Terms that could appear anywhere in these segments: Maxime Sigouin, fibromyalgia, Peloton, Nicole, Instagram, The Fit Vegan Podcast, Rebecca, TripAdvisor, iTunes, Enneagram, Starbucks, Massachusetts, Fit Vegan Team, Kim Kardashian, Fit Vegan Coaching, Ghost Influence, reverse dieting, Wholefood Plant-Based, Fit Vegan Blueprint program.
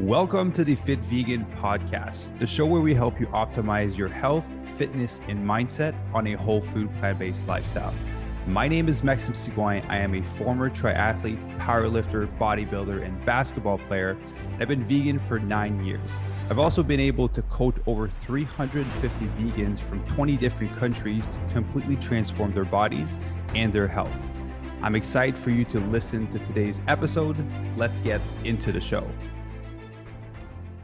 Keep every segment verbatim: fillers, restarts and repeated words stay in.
Welcome to the Fit Vegan Podcast, the show where we help you optimize your health, fitness, and mindset on a whole food plant-based lifestyle. My name is Maxime Sigouin. I am a former triathlete, powerlifter, bodybuilder, and basketball player, and I've been vegan for nine years. I've also been able to coach over three hundred fifty vegans from twenty different countries to completely transform their bodies and their health. I'm excited for you to listen to today's episode. Let's get into the show.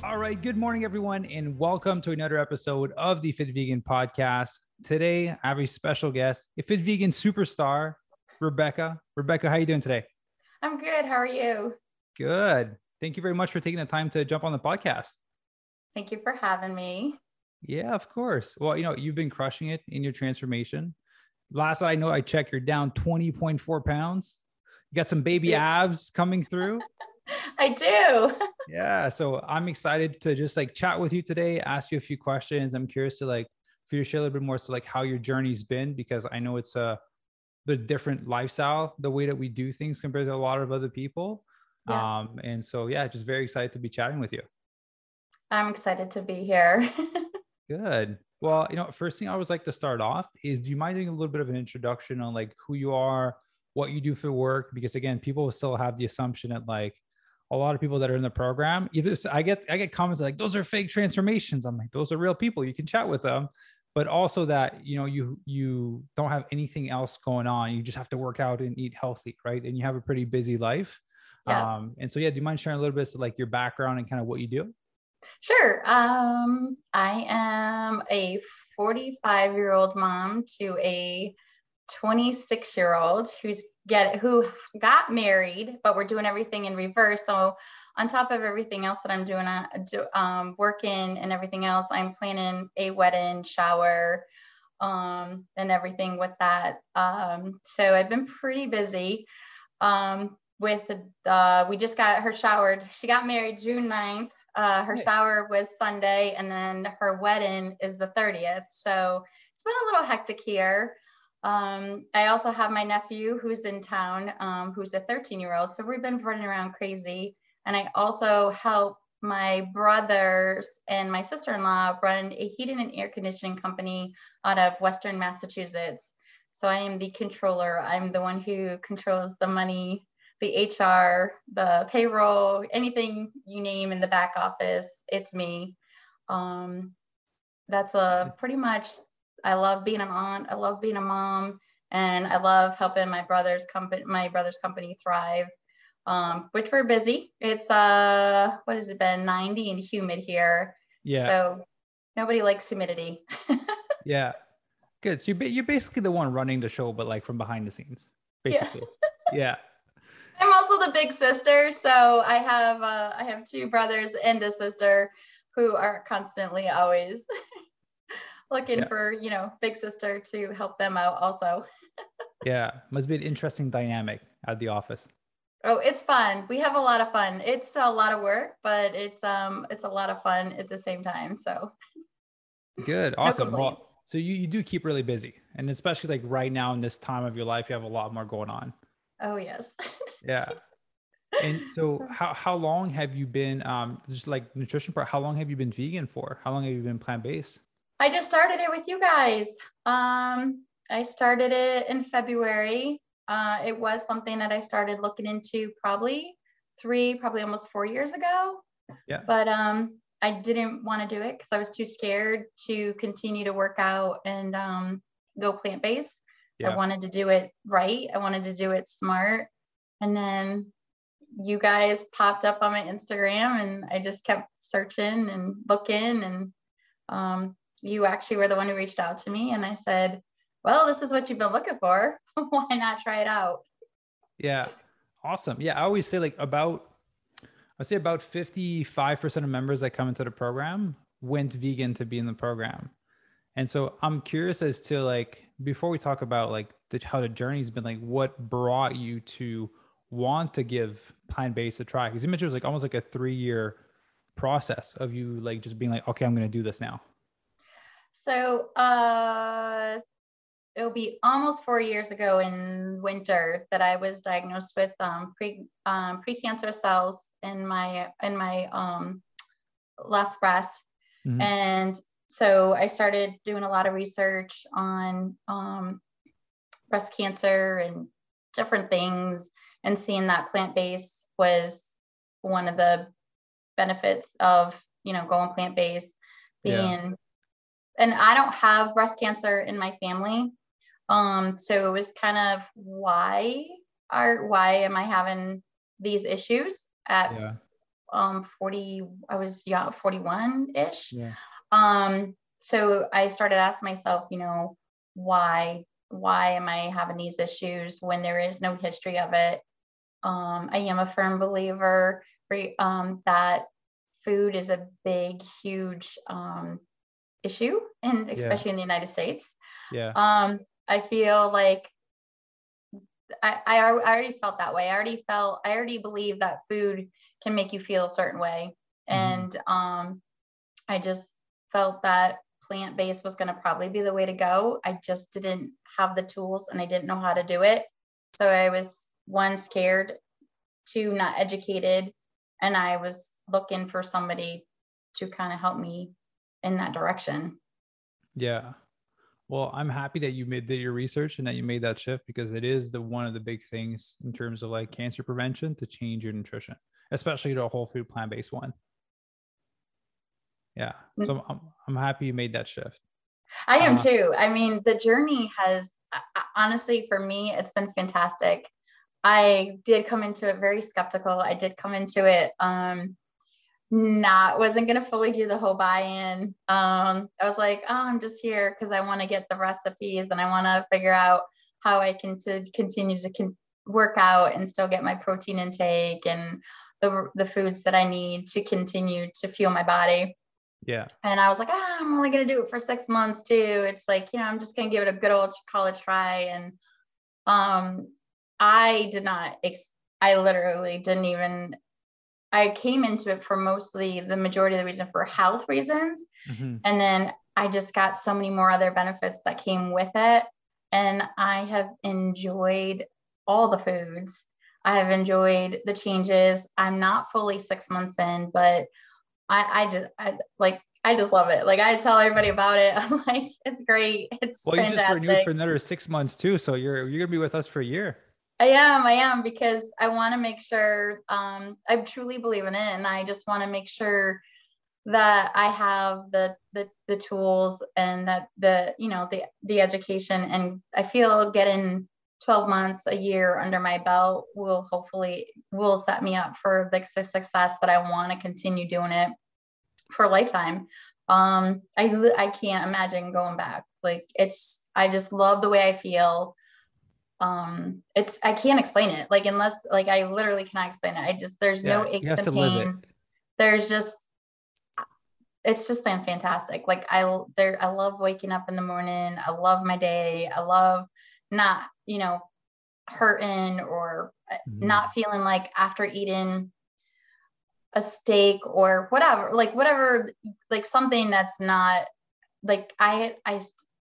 All right. Good morning, everyone, and welcome to another episode of the Fit Vegan Podcast. Today, I have a special guest, a Fit Vegan superstar, Rebecca. Rebecca, how are you doing today? I'm good. How are you? Good. Thank you very much for taking the time to jump on the podcast. Thank you for having me. Yeah, of course. Well, you know, you've been crushing it in your transformation. Last I know, I checked, you're down twenty point four pounds. You got some baby Sweet. abs coming through. I do. Yeah. So I'm excited to just like chat with you today, ask you a few questions. I'm curious to like, for you to share a little bit more. So like how your journey's been, because I know it's a bit different lifestyle, the way that we do things compared to a lot of other people. Yeah. Um, and so, yeah, just very excited to be chatting with you. I'm excited to be here. Good. Well, you know, first thing I always like to start off is, do you mind doing a little bit of an introduction on like who you are, what you do for work? Because again, people will still have the assumption that like, a lot of people that are in the program, either I get, I get comments like, those are fake transformations. I'm like, those are real people. You can chat with them, but also that, you know, you, you don't have anything else going on. You just have to work out and eat healthy. Right. And you have a pretty busy life. Yeah. Um, and so, yeah, do you mind sharing a little bit of like your background and kind of what you do? Sure. Um, I am a forty-five year old mom to a twenty-six year old who's get who got married, but we're doing everything in reverse. So on top of everything else that I'm doing, I do, um, working and everything else, I'm planning a wedding, shower, um, and everything with that. Um, so I've been pretty busy, um, with, uh, we just got her showered. She got married June ninth. Uh, her nice. shower was Sunday, and then her wedding is the thirtieth. So it's been a little hectic here. Um, I also have my nephew who's in town, um, who's a thirteen year old. So we've been running around crazy. And I also help my brothers and my sister-in-law run a heating and air conditioning company out of Western Massachusetts. So I am the controller. I'm the one who controls the money, the H R, the payroll, anything you name in the back office, it's me. Um, that's a pretty much I love being an aunt. I love being a mom, and I love helping my brother's company, my brother's company thrive, um, which we're busy. It's, uh, what has it been? ninety and humid here. Yeah. So nobody likes humidity. Yeah. Good. So you're, you're basically the one running the show, but like from behind the scenes, basically. Yeah. Yeah. I'm also the big sister. So I have, uh, I have two brothers and a sister who are constantly always looking yeah. for, you know, big sister to help them out also. Yeah. Must be an interesting dynamic at the office. Oh, it's fun. We have a lot of fun. It's a lot of work, but it's, um, it's a lot of fun at the same time. So good. Awesome. No well, so you, you do keep really busy, and especially like right now in this time of your life, you have a lot more going on. Oh yes. Yeah. And so how, how long have you been, um, just like nutrition part, how long have you been vegan for? How long have you been plant-based? I just started it with you guys. Um, I started it in February. Uh, it was something that I started looking into probably three, probably almost four years ago. Yeah. But um, I didn't want to do it because I was too scared to continue to work out and um, go plant-based. Yeah. I wanted to do it right. I wanted to do it smart. And then you guys popped up on my Instagram, and I just kept searching and looking, and um, you actually were the one who reached out to me, and I said, well, this is what you've been looking for. Why not try it out? Yeah. Awesome. Yeah. I always say like about, I say about fifty-five percent of members that come into the program went vegan to be in the program. And so I'm curious as to like, before we talk about like the, how the journey's been, like what brought you to want to give plant-based a try? Cause you mentioned it was like almost like a three year process of you like just being like, okay, I'm going to do this now. So, uh, it'll be almost four years ago in winter that I was diagnosed with um, pre um, precancer cells in my in my um, left breast, mm-hmm. and so I started doing a lot of research on um, breast cancer and different things, and seeing that plant-based was one of the benefits of you know going plant-based, being. Yeah. And I don't have breast cancer in my family. Um, so it was kind of why are, why am I having these issues at, yeah. um, forty, I was yeah, forty-one ish. Yeah. Um, so I started asking myself, you know, why, why am I having these issues when there is no history of it? Um, I am a firm believer, um, that food is a big, huge, um, issue, and especially yeah. in the United States. Yeah. Um, I feel like I, I I already felt that way. I already felt, I already believe that food can make you feel a certain way. And mm. um, I just felt that plant-based was going to probably be the way to go. I just didn't have the tools and I didn't know how to do it. So I was one, scared, two, not educated. And I was looking for somebody to kind of help me in that direction. Yeah. Well, I'm happy that you made that your research and that you made that shift, because it is the one of the big things in terms of like cancer prevention, to change your nutrition, especially to a whole food plant-based one. Yeah. So I'm, I'm happy you made that shift. I am uh, too. I mean, the journey has honestly, for me, it's been fantastic. I did come into it very skeptical. I did come into it, um, not wasn't going to fully do the whole buy-in. Um, I was like, oh, I'm just here because I want to get the recipes and I want to figure out how I can to continue to con work out and still get my protein intake and the, the foods that I need to continue to fuel my body. Yeah. And I was like, ah, I'm only going to do it for six months too. It's like, you know, I'm just going to give it a good old college try. And um, I did not, ex I literally didn't even I came into it for mostly the majority of the reason for health reasons. Mm-hmm. And then I just got so many more other benefits that came with it. And I have enjoyed all the foods. I have enjoyed the changes. I'm not fully six months in, but I, I just I, like, I just love it. Like I tell everybody about it. I'm like, it's great. It's well, fantastic. You just renewed for another six months too. So you're, you're gonna be with us for a year. I am, I am, because I want to make sure, um, I truly believe in it. And I just want to make sure that I have the, the, the tools and that the, you know, the, the education, and I feel getting twelve months, a year under my belt will hopefully will set me up for the success that I want to continue doing it for a lifetime. Um, I, I can't imagine going back. Like it's, I just love the way I feel. Um, it's, I can't explain it. Like, unless like, I literally cannot explain it. I just, there's yeah, no aches and pains. There's just, it's just been fantastic. Like I, there, I love waking up in the morning. I love my day. I love not, you know, hurting or mm-hmm. not feeling like after eating a steak or whatever, like whatever, like something that's not like, I, I,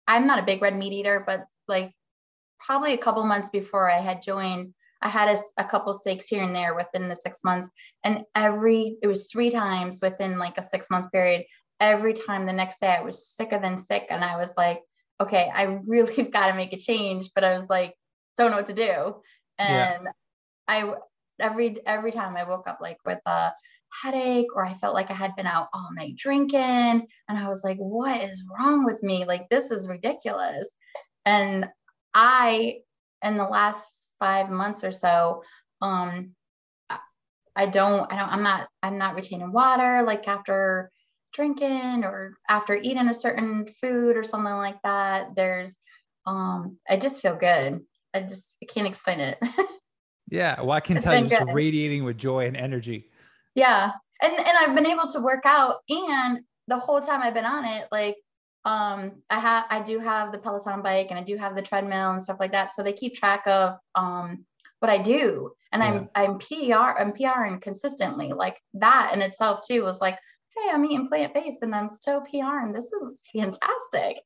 I'm not a big red meat eater, but like, probably a couple months before I had joined, I had a, a couple steaks here and there within the six months. And every, it was three times within like a six month period. Every time the next day I was sicker than sick. And I was like, okay, I really have got to make a change. But I was like, don't know what to do. And yeah. I, every, every time I woke up like with a headache, or I felt like I had been out all night drinking. And I was like, what is wrong with me? Like, this is ridiculous. And I, in the last five months or so, um, I don't, I don't, I'm not, I'm not retaining water, like after drinking or after eating a certain food or something like that. There's, um, I just feel good. I just I can't explain it. Yeah. Well, I can tell you're just radiating with joy and energy. Yeah. And, and I've been able to work out, and the whole time I've been on it, like, Um, I have, I do have the Peloton bike, and I do have the treadmill and stuff like that. So they keep track of, um, what I do, and yeah. I'm, I'm P R, I'm PRing consistently, like that in itself too was like, hey, I'm eating plant-based and I'm still PRing. This is fantastic.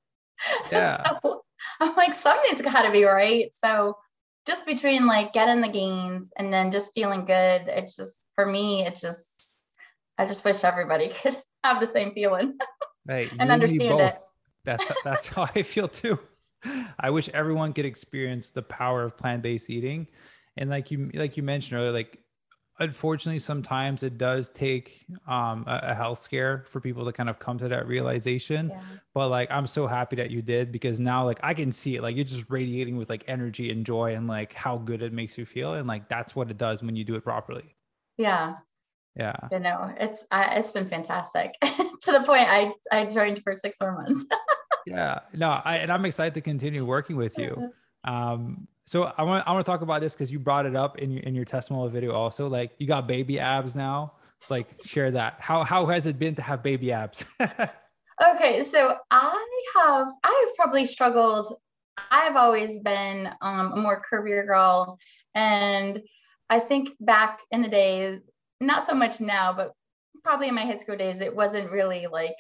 Yeah. So I'm like, something's got to be right. So just between like getting the gains and then just feeling good, it's just, for me, it's just, I just wish everybody could have the same feeling. Right. And understand it. That's, that's how I feel too. I wish everyone could experience the power of plant-based eating. And like you, like you mentioned earlier, like, unfortunately, sometimes it does take um, a, a health scare for people to kind of come to that realization. Yeah. But like, I'm so happy that you did, because now like I can see it, like you're just radiating with like energy and joy and like how good it makes you feel. And like, that's what it does when you do it properly. Yeah. Yeah. You know, it's, I, it's been fantastic to the point I, I joined for six more months. Yeah, no, I, and I'm excited to continue working with you. Um, So I want I want to talk about this because you brought it up in your in your testimonial video also. Like, you got baby abs now. Like, share that. How how has it been to have baby abs? Okay, so I have I've probably struggled. I've always been um, a more curvier girl, and I think back in the days, not so much now, but probably in my high school days, it wasn't really like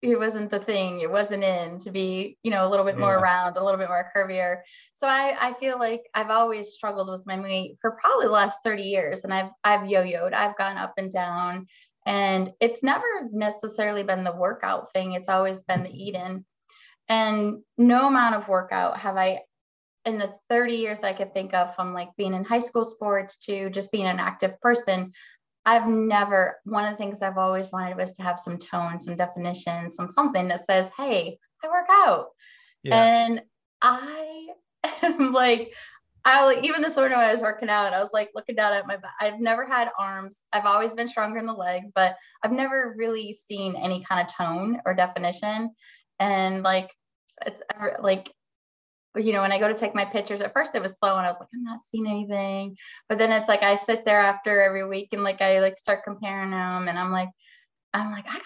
it wasn't the thing. It wasn't in to be, you know, a little bit more yeah. round, a little bit more curvier. So I, I feel like I've always struggled with my weight for probably the last thirty years. And I've, I've yo-yoed, I've gone up and down, and it's never necessarily been the workout thing. It's always been the eat-in, and no amount of workout have I, in the thirty years I could think of, from like being in high school sports to just being an active person, I've never, one of the things I've always wanted was to have some tone, some definition, some something that says, hey, I work out. Yeah. And I am like, I even this morning when I was working out, I was like looking down at my back. I've never had arms. I've always been stronger in the legs, but I've never really seen any kind of tone or definition. And like, it's like, you know, when I go to take my pictures, at first it was slow and I was like, I'm not seeing anything. But then it's like, I sit there after every week and like, I like start comparing them, and I'm like, I'm like, I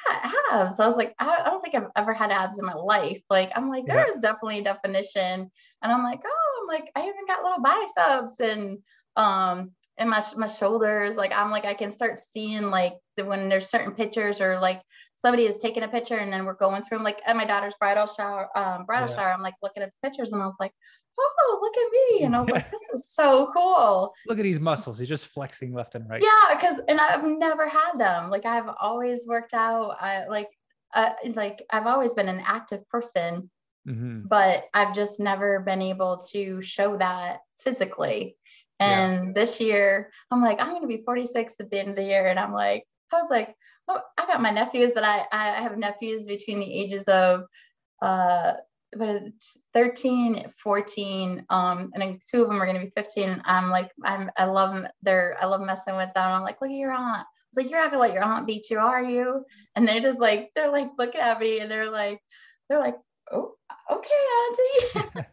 got abs. I was like, I don't think I've ever had abs in my life. Like, I'm like, there is definitely a definition. And I'm like, oh, I'm like, I even got little biceps and, um, and my, my shoulders. Like, I'm like, I can start seeing like the, when there's certain pictures or like somebody is taking a picture and then we're going through them, like at my daughter's bridal shower, um, bridal yeah. shower, I'm like looking at the pictures and I was like, oh, look at me. And I was like, this is so cool. Look at these muscles. He's just flexing left and right. Yeah. Cause, and I've never had them. Like, I've always worked out. I like, uh, like I've always been an active person, mm-hmm. but I've just never been able to show that physically. And yeah. this year I'm like, I'm going to be forty-six at the end of the year. And I'm like, I was like, oh, I got my nephews that I, I have nephews between the ages of, uh, thirteen, fourteen. Um, and then two of them are going to be fifteen. And I'm like, I'm, I love them. They're, I love messing with them. I'm like, look at your aunt. It's like, you're not gonna let your aunt beat you, are you? And they're just like, they're like, look at me. And they're like, they're like, oh, okay, auntie.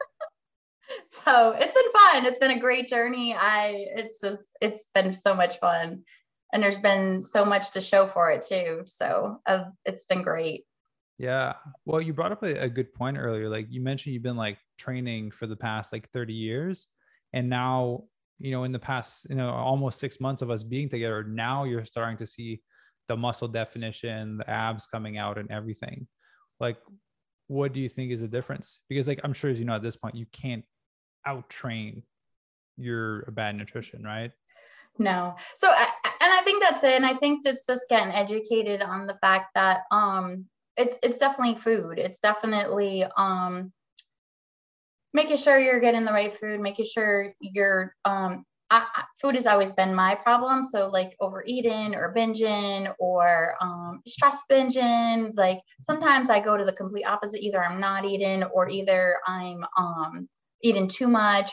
So it's been fun. It's been a great journey. I, it's just, it's been so much fun, and there's been so much to show for it too. So uh, it's been great. Yeah. Well, you brought up a, a good point earlier. Like you mentioned, you've been like training for the past like thirty years. And now, you know, in the past, you know, almost six months of us being together, now you're starting to see the muscle definition, the abs coming out and everything. Like, what do you think is the difference? Because like, I'm sure, as you know, at this point, you can't out train your bad nutrition, right? No. So, I, and I think that's it. And I think it's just getting educated on the fact that, um, it's, it's definitely food. It's definitely, um, making sure you're getting the right food, making sure you're, um, I, I, food has always been my problem. So like overeating or binging or um, stress binging, like sometimes I go to the complete opposite. Either I'm not eating or either I'm um, eating too much.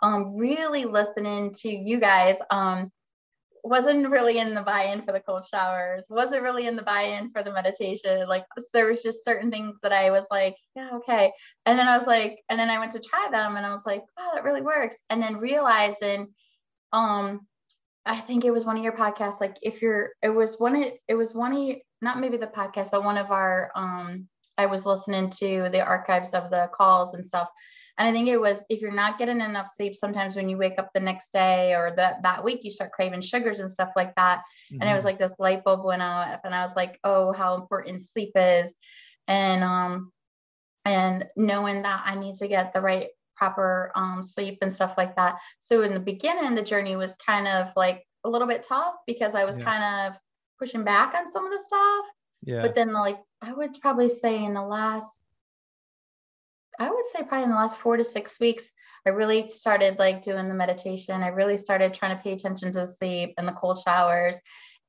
Um, really listening to you guys. Um, wasn't really in the buy-in for the cold showers. Wasn't really in the buy-in for the meditation. Like there was just certain things that I was like, yeah, okay. And then I was like, and then I went to try them and I was like, wow, that really works. And then realizing, um, I think it was one of your podcasts. Like if you're, it was one, of, it was one of you, not maybe the podcast, but one of our, um, I was listening to the archives of the calls and stuff. And I think it was, if you're not getting enough sleep, sometimes when you wake up the next day or that, that week, you start craving sugars and stuff like that. Mm-hmm. And it was like this light bulb went off and I was like, oh, how important sleep is. And, um, and knowing that I need to get the right proper um, sleep and stuff like that. So in the beginning, the journey was kind of like a little bit tough because I was yeah. kind of pushing back on some of the stuff. Yeah. But then like, I would probably say in the last, I would say probably in the last four to six weeks, I really started like doing the meditation. I really started trying to pay attention to sleep and the cold showers,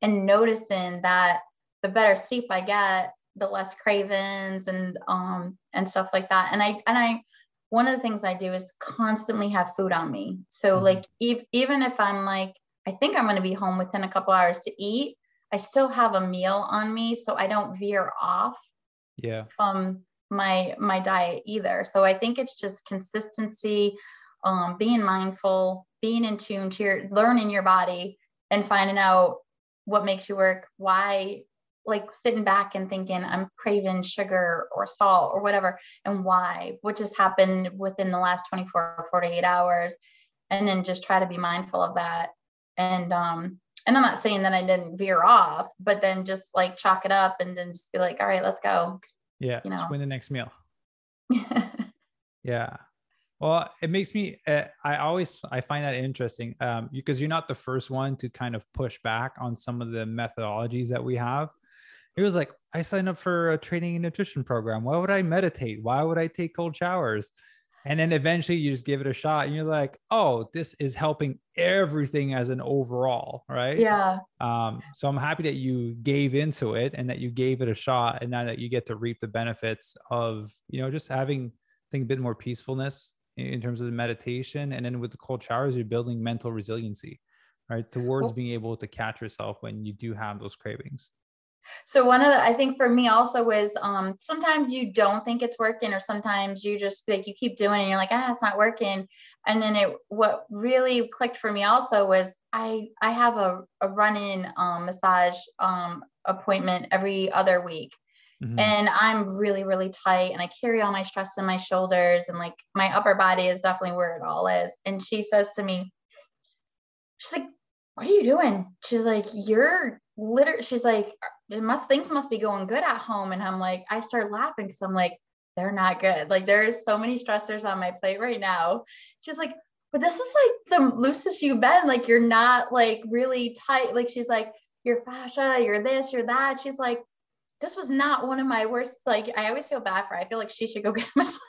and noticing that the better sleep I get, the less cravings and, um, and stuff like that. And I, and I, one of the things I do is constantly have food on me. So mm-hmm. like, ev- even if I'm like, I think I'm going to be home within a couple hours to eat, I still have a meal on me, so I don't veer off yeah. from my, my diet either. So I think it's just consistency, um, being mindful, being in tune to your, learning your body and finding out what makes you work, why, like sitting back and thinking I'm craving sugar or salt or whatever, and why, what just happened within the last twenty-four or forty-eight hours. And then just try to be mindful of that. And, um, and I'm not saying that I didn't veer off, but then just like chalk it up and then just be like, all right, let's go. Yeah. You know? Just win the next meal. Yeah. Well, it makes me, uh, I always, I find that interesting um, because you're not the first one to kind of push back on some of the methodologies that we have. It was like, I signed up for a training and nutrition program. Why would I meditate? Why would I take cold showers? And then eventually you just give it a shot and you're like, oh, this is helping everything as an overall. Right. Yeah. Um, so I'm happy that you gave into it and that you gave it a shot, and now that you get to reap the benefits of, you know, just having, I think, a bit more peacefulness in, in terms of the meditation. And then with the cold showers, you're building mental resiliency, right, towards well, being able to catch yourself when you do have those cravings. So one of the, I think for me also was, um, sometimes you don't think it's working, or sometimes you just like, you keep doing it and you're like, ah, it's not working. And then it, what really clicked for me also was I, I have a, a run-in, um, massage, um, appointment every other week. Mm-hmm. And I'm really, really tight, and I carry all my stress in my shoulders, and like my upper body is definitely where it all is. And she says to me, she's like, what are you doing? She's like, you're literally, she's like, it must, things must be going good at home. And I'm like, I start laughing because I'm like, they're not good. Like, there is so many stressors on my plate right now. She's like, but this is like the loosest you've been. Like, you're not like really tight. Like, she's like, you're fascia, you're this, you're that. She's like, this was not one of my worst. Like, I always feel bad for her. I feel like she should go get a massage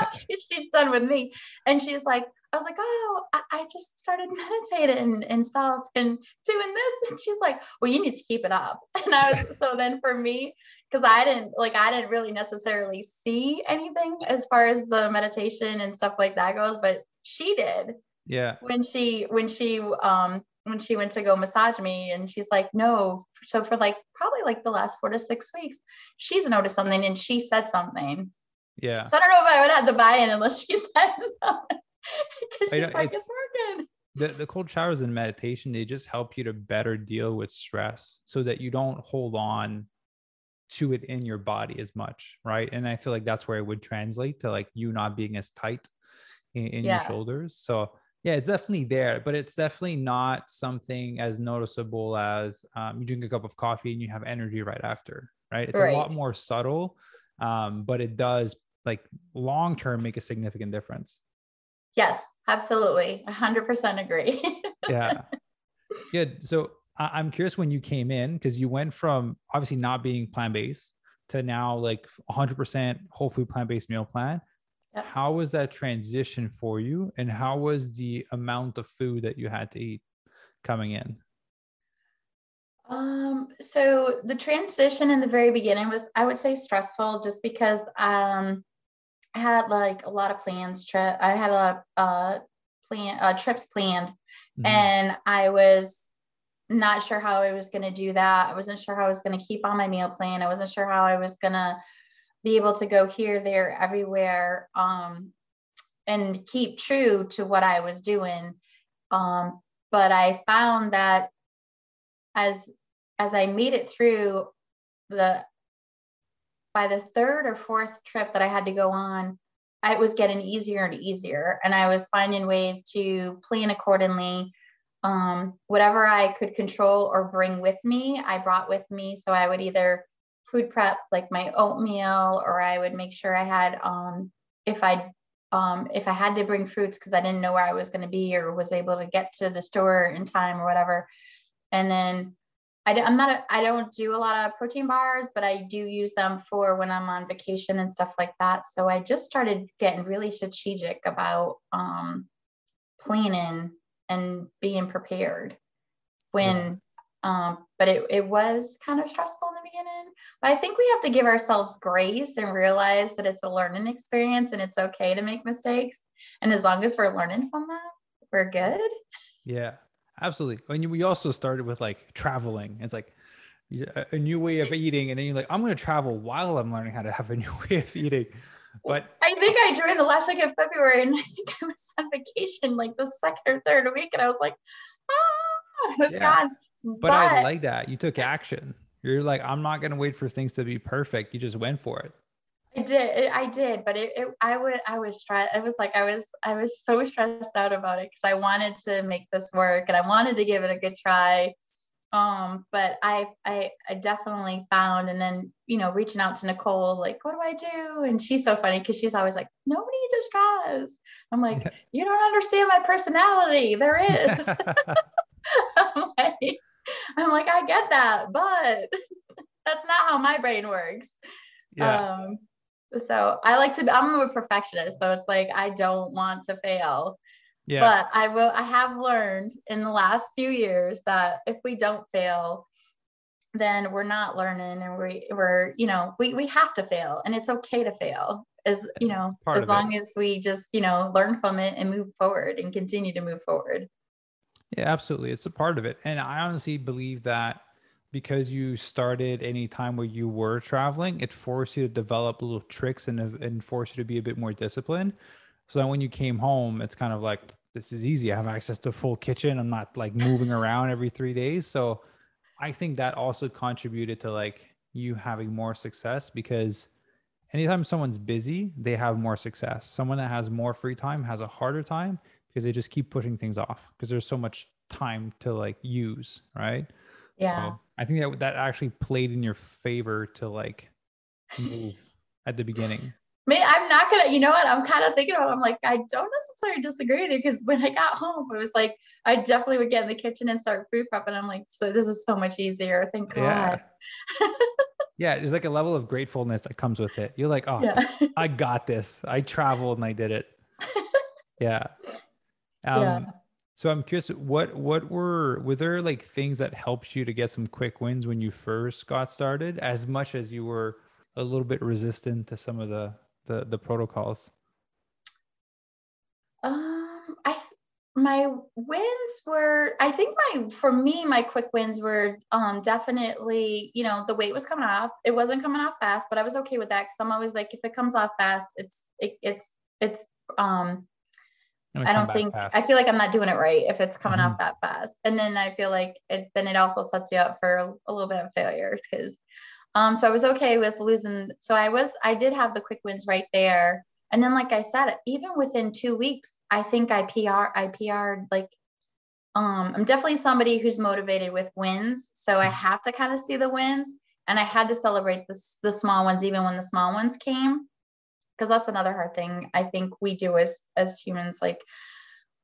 after she's done with me. And she's like, I was like, oh, I, I just started meditating and, and stuff and doing this. And she's like, well, you need to keep it up. And I was, so then for me, cause I didn't like, I didn't really necessarily see anything as far as the meditation and stuff like that goes, but she did. Yeah. When she, when she, um, when she went to go massage me, and she's like, no. So for like, probably like the last four to six weeks, she's noticed something and she said something. Yeah. So I don't know if I would have the buy-in unless she said something. Because she's like, it's working. The, the cold showers and meditation, they just help you to better deal with stress so that you don't hold on to it in your body as much, right? And I feel like that's where it would translate to like you not being as tight in, in yeah. your shoulders. So yeah, it's definitely there, but it's definitely not something as noticeable as um, you drink a cup of coffee and you have energy right after, right? It's right. a lot more subtle, um, but it does like long-term make a significant difference. Yes, absolutely. A hundred percent agree. Yeah. Good. So I- I'm curious when you came in, because you went from obviously not being plant-based to now like a hundred percent whole food plant-based meal plan. Yep. How was that transition for you? And how was the amount of food that you had to eat coming in? Um, so the transition in the very beginning was, I would say, stressful, just because, um, I had like a lot of plans trip. I had a lot of uh, plan, uh, trips planned, mm-hmm. and I was not sure how I was going to do that. I wasn't sure how I was going to keep on my meal plan. I wasn't sure how I was going to be able to go here, there, everywhere, um, and keep true to what I was doing. Um, but I found that as, as I made it through the by the third or fourth trip that I had to go on, it was getting easier and easier. And I was finding ways to plan accordingly. Um, whatever I could control or bring with me, I brought with me. So I would either food prep, like my oatmeal, or I would make sure I had, um, if I, um, if I had to bring fruits, cause I didn't know where I was going to be or was able to get to the store in time or whatever. And then I, I'm not, a, I don't do a lot of protein bars, but I do use them for when I'm on vacation and stuff like that. So I just started getting really strategic about, um, planning and being prepared when, yeah. Um, but it, it was kind of stressful in the beginning, but I think we have to give ourselves grace and realize that it's a learning experience and it's okay to make mistakes. And as long as we're learning from that, we're good. Yeah, absolutely. And we also started with like traveling. It's like a new way of eating. And then you're like, I'm going to travel while I'm learning how to have a new way of eating. But I think I joined the last week of February and I think I was on vacation like the second or third week. And I was like, ah, it was yeah. gone. But, but I like that. You took action. You're like, I'm not going to wait for things to be perfect. You just went for it. I did. I did. But it, it I would, I was stressed. It was like, I was, I was so stressed out about it because I wanted to make this work and I wanted to give it a good try. Um, but I, I, I definitely found, and then, you know, reaching out to Nicole, like, what do I do? And she's so funny because she's always like, nobody eats straws. I'm like, yeah. You don't understand my personality. There is. I'm like, I'm like, I get that, but that's not how my brain works. Yeah. Um, so I like to, I'm a perfectionist. So it's like, I don't want to fail, yeah. but I will, I have learned in the last few years that if we don't fail, then we're not learning and we, we're, you know, we, we have to fail and it's okay to fail as, you know, as long as we just, you know, learn from it and move forward and continue to move forward. Yeah, absolutely. It's a part of it. And I honestly believe that because you started any time where you were traveling, it forced you to develop little tricks and, and forced you to be a bit more disciplined. So that when you came home, it's kind of like, this is easy. I have access to a full kitchen. I'm not like moving around every three days. So I think that also contributed to like you having more success because anytime someone's busy, they have more success. Someone that has more free time has a harder time. Because they just keep pushing things off because there's so much time to like use. Right. Yeah. So I think that that actually played in your favor to like move at the beginning. Man, I'm not going to, you know what? I'm kind of thinking about it. I'm like, I don't necessarily disagree with you because when I got home, it was like, I definitely would get in the kitchen and start food prep. And I'm like, so this is so much easier. Thank God. Yeah. Yeah. There's like a level of gratefulness that comes with it. You're like, oh, yeah. I got this. I traveled and I did it. Yeah. Um, yeah. So I'm curious, what, what were, were there like things that helped you to get some quick wins when you first got started, as much as you were a little bit resistant to some of the, the, the protocols? Um, I, my wins were, I think my, for me, my quick wins were, um, definitely, you know, the weight was coming off. It wasn't coming off fast, but I was okay with that. Cause I'm always like, if it comes off fast, it's, it, it's, it's, um, I don't think, fast. I feel like I'm not doing it right if it's coming mm-hmm. off that fast. And then I feel like it, then it also sets you up for a, a little bit of failure because, um, so I was okay with losing. So I was, I did have the quick wins right there. And then, like I said, even within two weeks, I think I P R, I P R'd like, um, I'm definitely somebody who's motivated with wins. So I have to kind of see the wins and I had to celebrate the, the small ones, even when the small ones came. Because that's another hard thing I think we do as as humans, like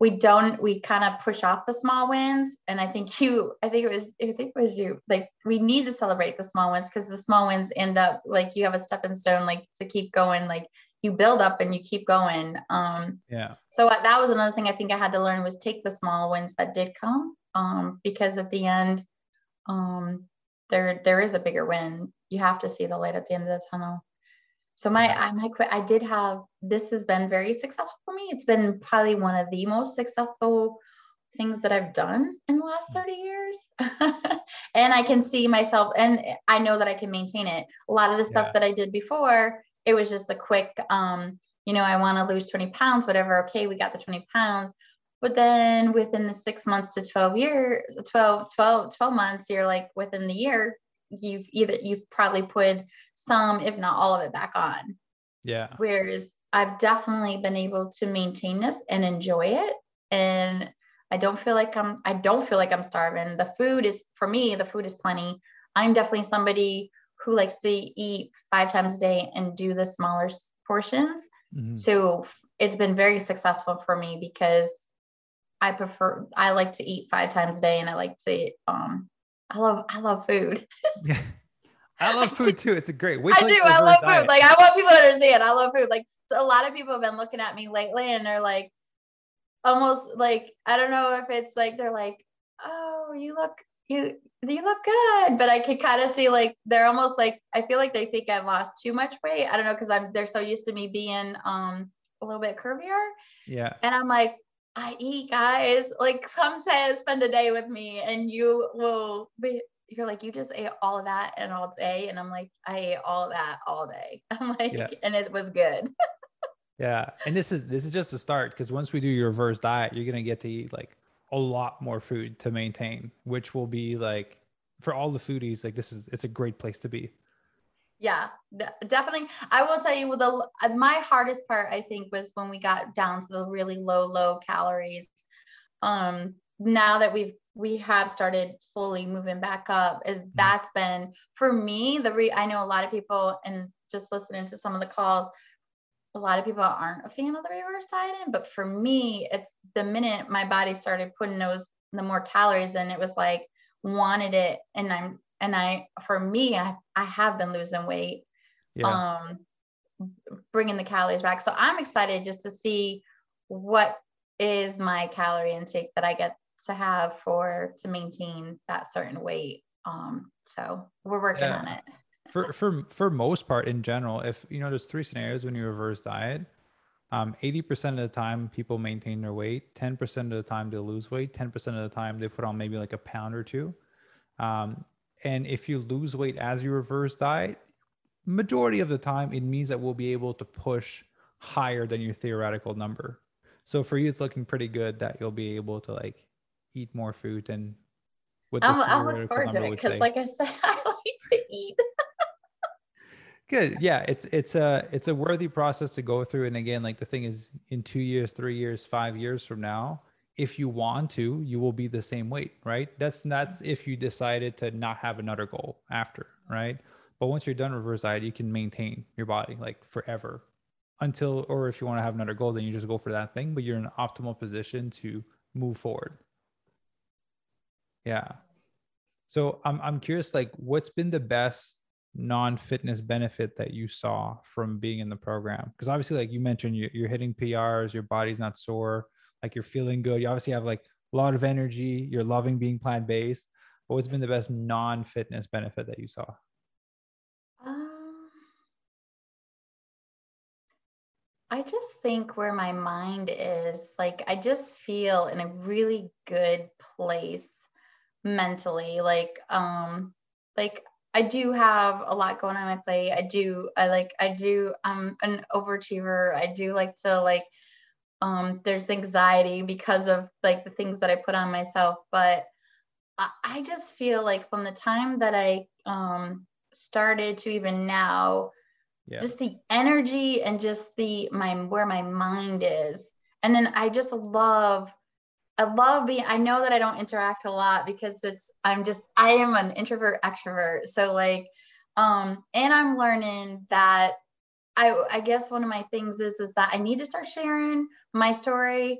we don't we kind of push off the small wins. And I think you I think it was I think it was you like we need to celebrate the small wins because the small wins end up like you have a stepping stone like to keep going, like you build up and you keep going. Um, yeah. So that was another thing I think I had to learn was take the small wins that did come um, because at the end um, there there is a bigger win. You have to see the light at the end of the tunnel. So my, I, my, I did have, this has been very successful for me. It's been probably one of the most successful things that I've done in the last thirty years. And I can see myself and I know that I can maintain it. A lot of the stuff yeah. that I did before, it was just a quick, um, you know, I want to lose twenty pounds, whatever. Okay. We got the twenty pounds, but then within the six months to twelve years, twelve, twelve, twelve months, you're like within the year, you've either you've probably put some, if not all of it back on. Yeah. Whereas I've definitely been able to maintain this and enjoy it. And I don't feel like I'm, I don't feel like I'm starving. The food is, for me, the food is plenty. I'm definitely somebody who likes to eat five times a day and do the smaller portions. Mm-hmm. So it's been very successful for me because I prefer, I like to eat five times a day and I like to, um, I love, I love food. Yeah. I love food too. It's a great way. I do. I love diet. food. Like I want people to understand I love food. Like so a lot of people have been looking at me lately and they're like, almost like, I don't know if it's like, they're like, oh, you look, you, you look good. But I could kind of see like, they're almost like, I feel like they think I've lost too much weight. I don't know. Cause I'm, they're so used to me being um a little bit curvier. Yeah. And I'm like, I eat, guys. Like come say, spend a day with me and you will be, you're like, you just ate all of that and all day. And I'm like, I ate all of that all day. I'm like, yeah. And it was good. Yeah. And this is, this is just a start. Because once we do your reverse diet, you're going to get to eat like a lot more food to maintain, which will be like for all the foodies, like this is, it's a great place to be. Yeah, definitely. I will tell you the, my hardest part, I think, was when we got down to the really low, low calories. Um, now that we've, we have started slowly moving back up is that's been for me, the re I know a lot of people and just listening to some of the calls, a lot of people aren't a fan of the reverse dieting, but for me, it's the minute my body started putting those, the more calories in, it was like wanted it. And I'm, and I, for me, I, I have been losing weight, yeah. um, bringing the calories back. So I'm excited just to see what is my calorie intake that I get to have for, to maintain that certain weight. Um, so we're working yeah. on it. for, for, for most part in general, if you know, there's three scenarios when you reverse diet, um, eighty percent of the time people maintain their weight, ten percent of the time they lose weight, ten percent of the time they put on maybe like a pound or two. Um, and if you lose weight as you reverse diet, majority of the time, it means that we'll be able to push higher than your theoretical number. So for you, it's looking pretty good that you'll be able to like, eat more food than what I'm, I'm looking forward to it because like I said, I like to eat. Good. Yeah. It's, it's a, it's a worthy process to go through. And again, like the thing is in two years, three years, five years from now, if you want to, you will be the same weight, right? That's, that's if you decided to not have another goal after, right? But once you're done reverse diet, you can maintain your body like forever until, or if you want to have another goal, then you just go for that thing, but you're in an optimal position to move forward. Yeah. So I'm, I'm curious, like what's been the best non-fitness benefit that you saw from being in the program? Because obviously, like you mentioned, you're, you're hitting P Rs, your body's not sore, like you're feeling good. You obviously have like a lot of energy, you're loving being plant-based, but what's been the best non-fitness benefit that you saw? Um, I just think where my mind is, like, I just feel in a really good place. Mentally, like, um, like I do have a lot going on my plate. I do, I like, I do, I'm an overachiever. I do like to like, um, there's anxiety because of like the things that I put on myself, but I, I just feel like from the time that I, um, started to even now, yeah. just the energy and just the, my, where my mind is. And then I just love I love being, I know that I don't interact a lot because it's, I'm just, I am an introvert extrovert. So like, um, and I'm learning that I, I guess one of my things is, is that I need to start sharing my story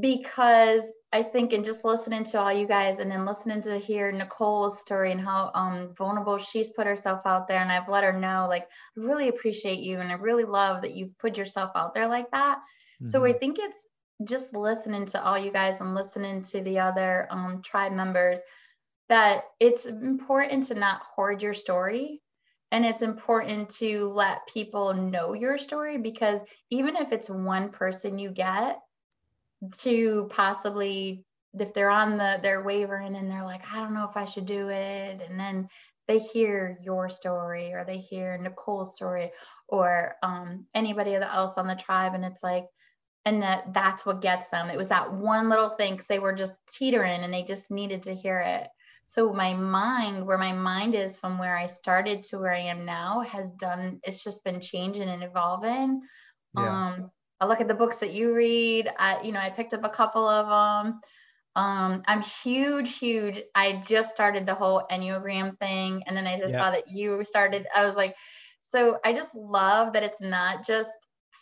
because I think, and just listening to all you guys and then listening to hear Nicole's story and how um, vulnerable she's put herself out there. And I've let her know, like, I really appreciate you. And I really love that you've put yourself out there like that. Mm-hmm. So I think it's, just listening to all you guys and listening to the other um, tribe members, that it's important to not hoard your story. And it's important to let people know your story, because even if it's one person you get to possibly, if they're on the, they're wavering and they're like, I don't know if I should do it. And then they hear your story or they hear Nicole's story or um, anybody else on the tribe. And it's like, and that that's what gets them. It was that one little thing because they were just teetering and they just needed to hear it. So my mind, where my mind is from where I started to where I am now has done, it's just been changing and evolving. Yeah. Um, I look at the books that you read. I, you know, I picked up a couple of them. Um, I'm huge, huge. I just started the whole Enneagram thing. And then I just yeah. saw that you started. I was like, so I just love that it's not just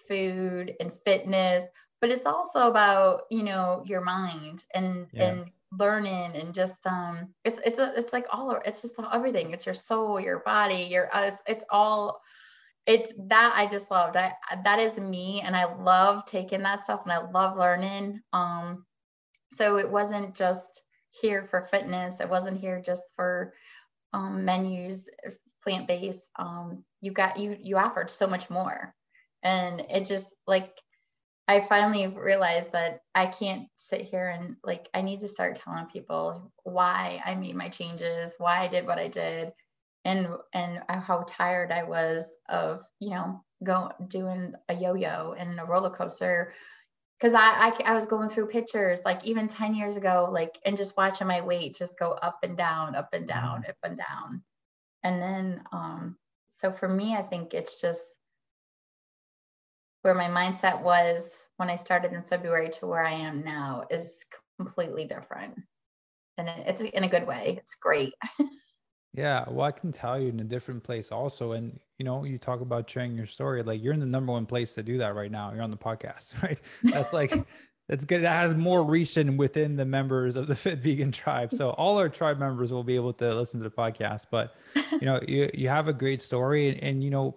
food and fitness, but it's also about, you know, your mind and, yeah. and learning and just, um, it's, it's, a, it's like all, it's just everything. It's your soul, your body, your, it's, it's all, it's that I just loved. I, that is me. And I love taking that stuff and I love learning. Um, So it wasn't just here for fitness. It wasn't here just for um, menus, plant-based. Um, you got, you, you offered so much more. And it just like, I finally realized that I can't sit here and like, I need to start telling people why I made my changes, why I did what I did, and, and how tired I was of, you know, go doing a yo-yo and a roller coaster. Cause I, I, I was going through pictures, like even ten years ago, like, and just watching my weight just go up and down, up and down, up and down. And then, um, so for me, I think it's just where my mindset was when I started in February to where I am now is completely different. And it's in a good way. It's great. Yeah. Well, I can tell you in a different place also. And, you know, you talk about sharing your story, like you're in the number one place to do that right now. You're on the podcast, right? That's like, that's good. That has more reach than within the members of the Fit Vegan tribe. So all our tribe members will be able to listen to the podcast, but you know, you, you have a great story and, and, you know,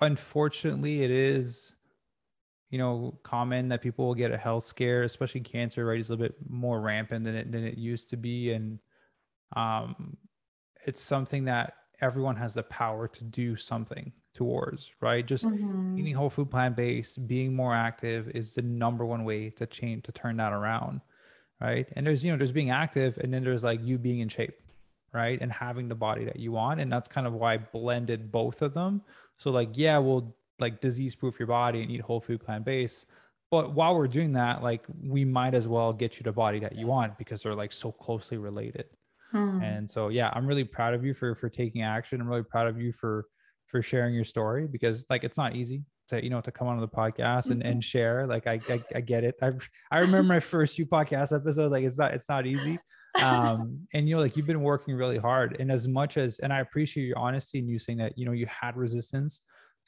unfortunately it is, you know, common that people will get a health scare, especially cancer, right? It's a little bit more rampant than it, than it used to be. And, um, it's something that everyone has the power to do something towards, right? Just mm-hmm. eating whole food, plant-based, being more active is the number one way to change, to turn that around. Right. And there's, you know, there's being active and then there's like you being in shape, right? And having the body that you want. And that's kind of why I blended both of them. So like, yeah, we'll like disease proof your body and eat whole food, plant-based. But while we're doing that, like we might as well get you the body that you want because they're like so closely related. And so, yeah, I'm really proud of you for, for taking action. I'm really proud of you for, for sharing your story because like, it's not easy to, you know, to come on the podcast and, mm-hmm. and share. Like, I, I, I get it. I, I remember my first few podcast episodes. Like it's not, it's not easy. Um, and you know, like you've been working really hard and as much as, and I appreciate your honesty and you saying that, you know, you had resistance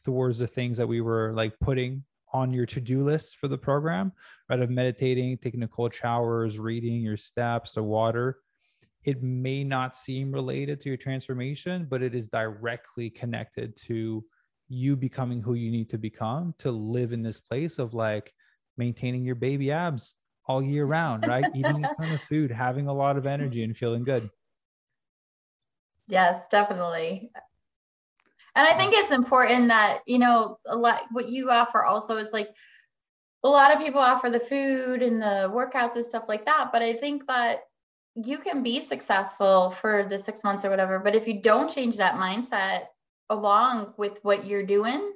towards the things that we were like putting on your to-do list for the program, right? Of meditating, taking the cold showers, reading your steps, the water. It may not seem related to your transformation, but it is directly connected to you becoming who you need to become to live in this place of like maintaining your baby abs all year round, right? Eating a ton of food, having a lot of energy and feeling good. Yes, definitely. And I think it's important that, you know, a lot, what you offer also is like, a lot of people offer the food and the workouts and stuff like that. But I think that you can be successful for the six months or whatever, but if you don't change that mindset along with what you're doing,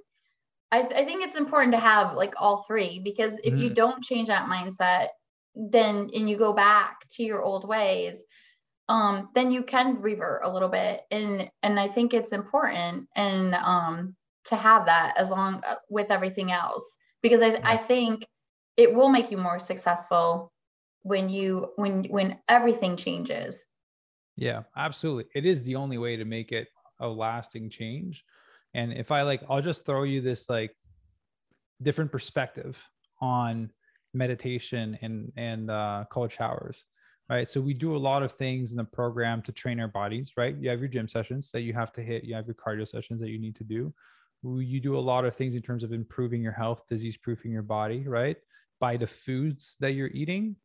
I, th- I think it's important to have like all three, because if mm. you don't change that mindset, then, and you go back to your old ways, um, then you can revert a little bit. And, and I think it's important and, um, to have that as long uh, with everything else, because I, I think it will make you more successful when you, when, when everything changes. Yeah, absolutely. It is the only way to make it a lasting change. And if I like, I'll just throw you this like different perspective on meditation and, and, uh, cold showers, right? So we do a lot of things in the program to train our bodies, right? You have your gym sessions that you have to hit. You have your cardio sessions that you need to do. You do a lot of things in terms of improving your health, disease proofing your body, right? By the foods that you're eating.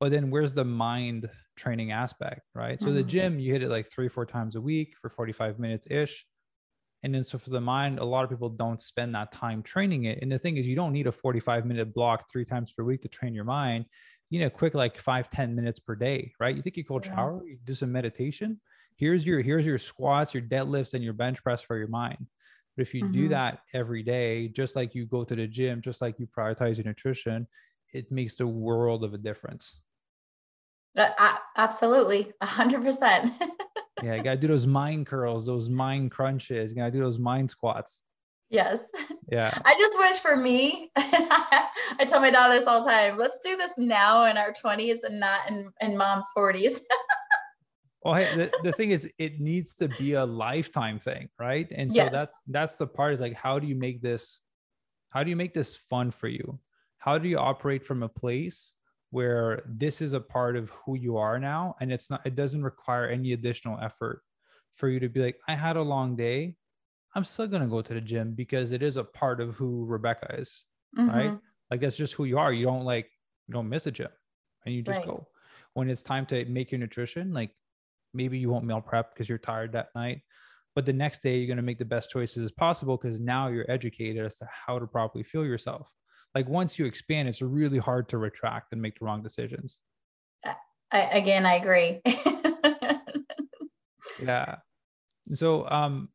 But then where's the mind training aspect, right? So mm-hmm. the gym, you hit it like three, four times a week for forty-five minutes ish. And then, so for the mind, a lot of people don't spend that time training it. And the thing is, you don't need a forty-five minute block three times per week to train your mind, you know, quick, like five, ten minutes per day, right? You take your cold yeah. shower, you do some meditation. Here's your, here's your squats, your deadlifts, and your bench press for your mind. But if you mm-hmm. do that every day, just like you go to the gym, just like you prioritize your nutrition, it makes the world of a difference. Uh, absolutely. A hundred percent. Yeah. You gotta do those mind curls, those mind crunches. You gotta do those mind squats. Yes. Yeah. I just wish for me, I tell my daughters all the time, let's do this now in our twenties and not in, in mom's forties. Well, hey, the, the thing is, it needs to be a lifetime thing, right? And so yes. that's, that's the part is like, how do you make this, how do you make this fun for you? How do you operate from a place where this is a part of who you are now? And it's not, it doesn't require any additional effort for you to be like, I had a long day. I'm still going to go to the gym because it is a part of who Rebecca is, mm-hmm. right? Like, that's just who you are. You don't like, you don't miss a gym and you just right. go. When it's time to make your nutrition, like maybe you won't meal prep because you're tired that night, but the next day you're going to make the best choices as possible because now you're educated as to how to properly fuel yourself. Like once you expand, it's really hard to retract and make the wrong decisions. I, again, I agree. Yeah. So, um,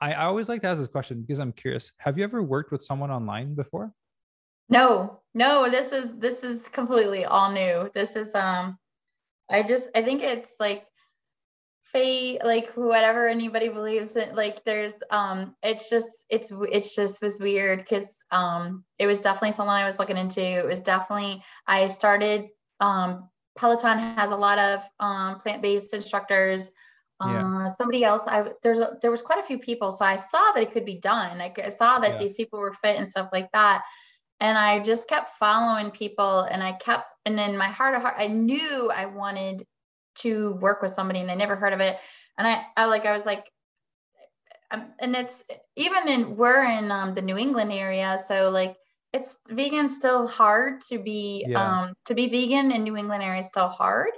I, I always like to ask this question because I'm curious. Have you ever worked with someone online before? No, no, this is, this is completely all new. This is, um, I just, I think it's like fate, like whatever anybody believes in, like there's, um, it's just, it's, it's just was weird. Cause, um, it was definitely someone I was looking into. It was definitely, I started, um, Peloton has a lot of, um, plant-based instructors. Yeah. Uh, somebody else, I, there's, a, there was quite a few people. So I saw that it could be done. I, I saw that yeah. these people were fit and stuff like that. And I just kept following people and I kept, and then my heart of heart, I knew I wanted to work with somebody and I never heard of it. And I, I like, I was like, I'm, and it's even in, we're in um, the New England area. So like, it's vegan still hard to be, yeah. um, to be vegan in New England area is still hard.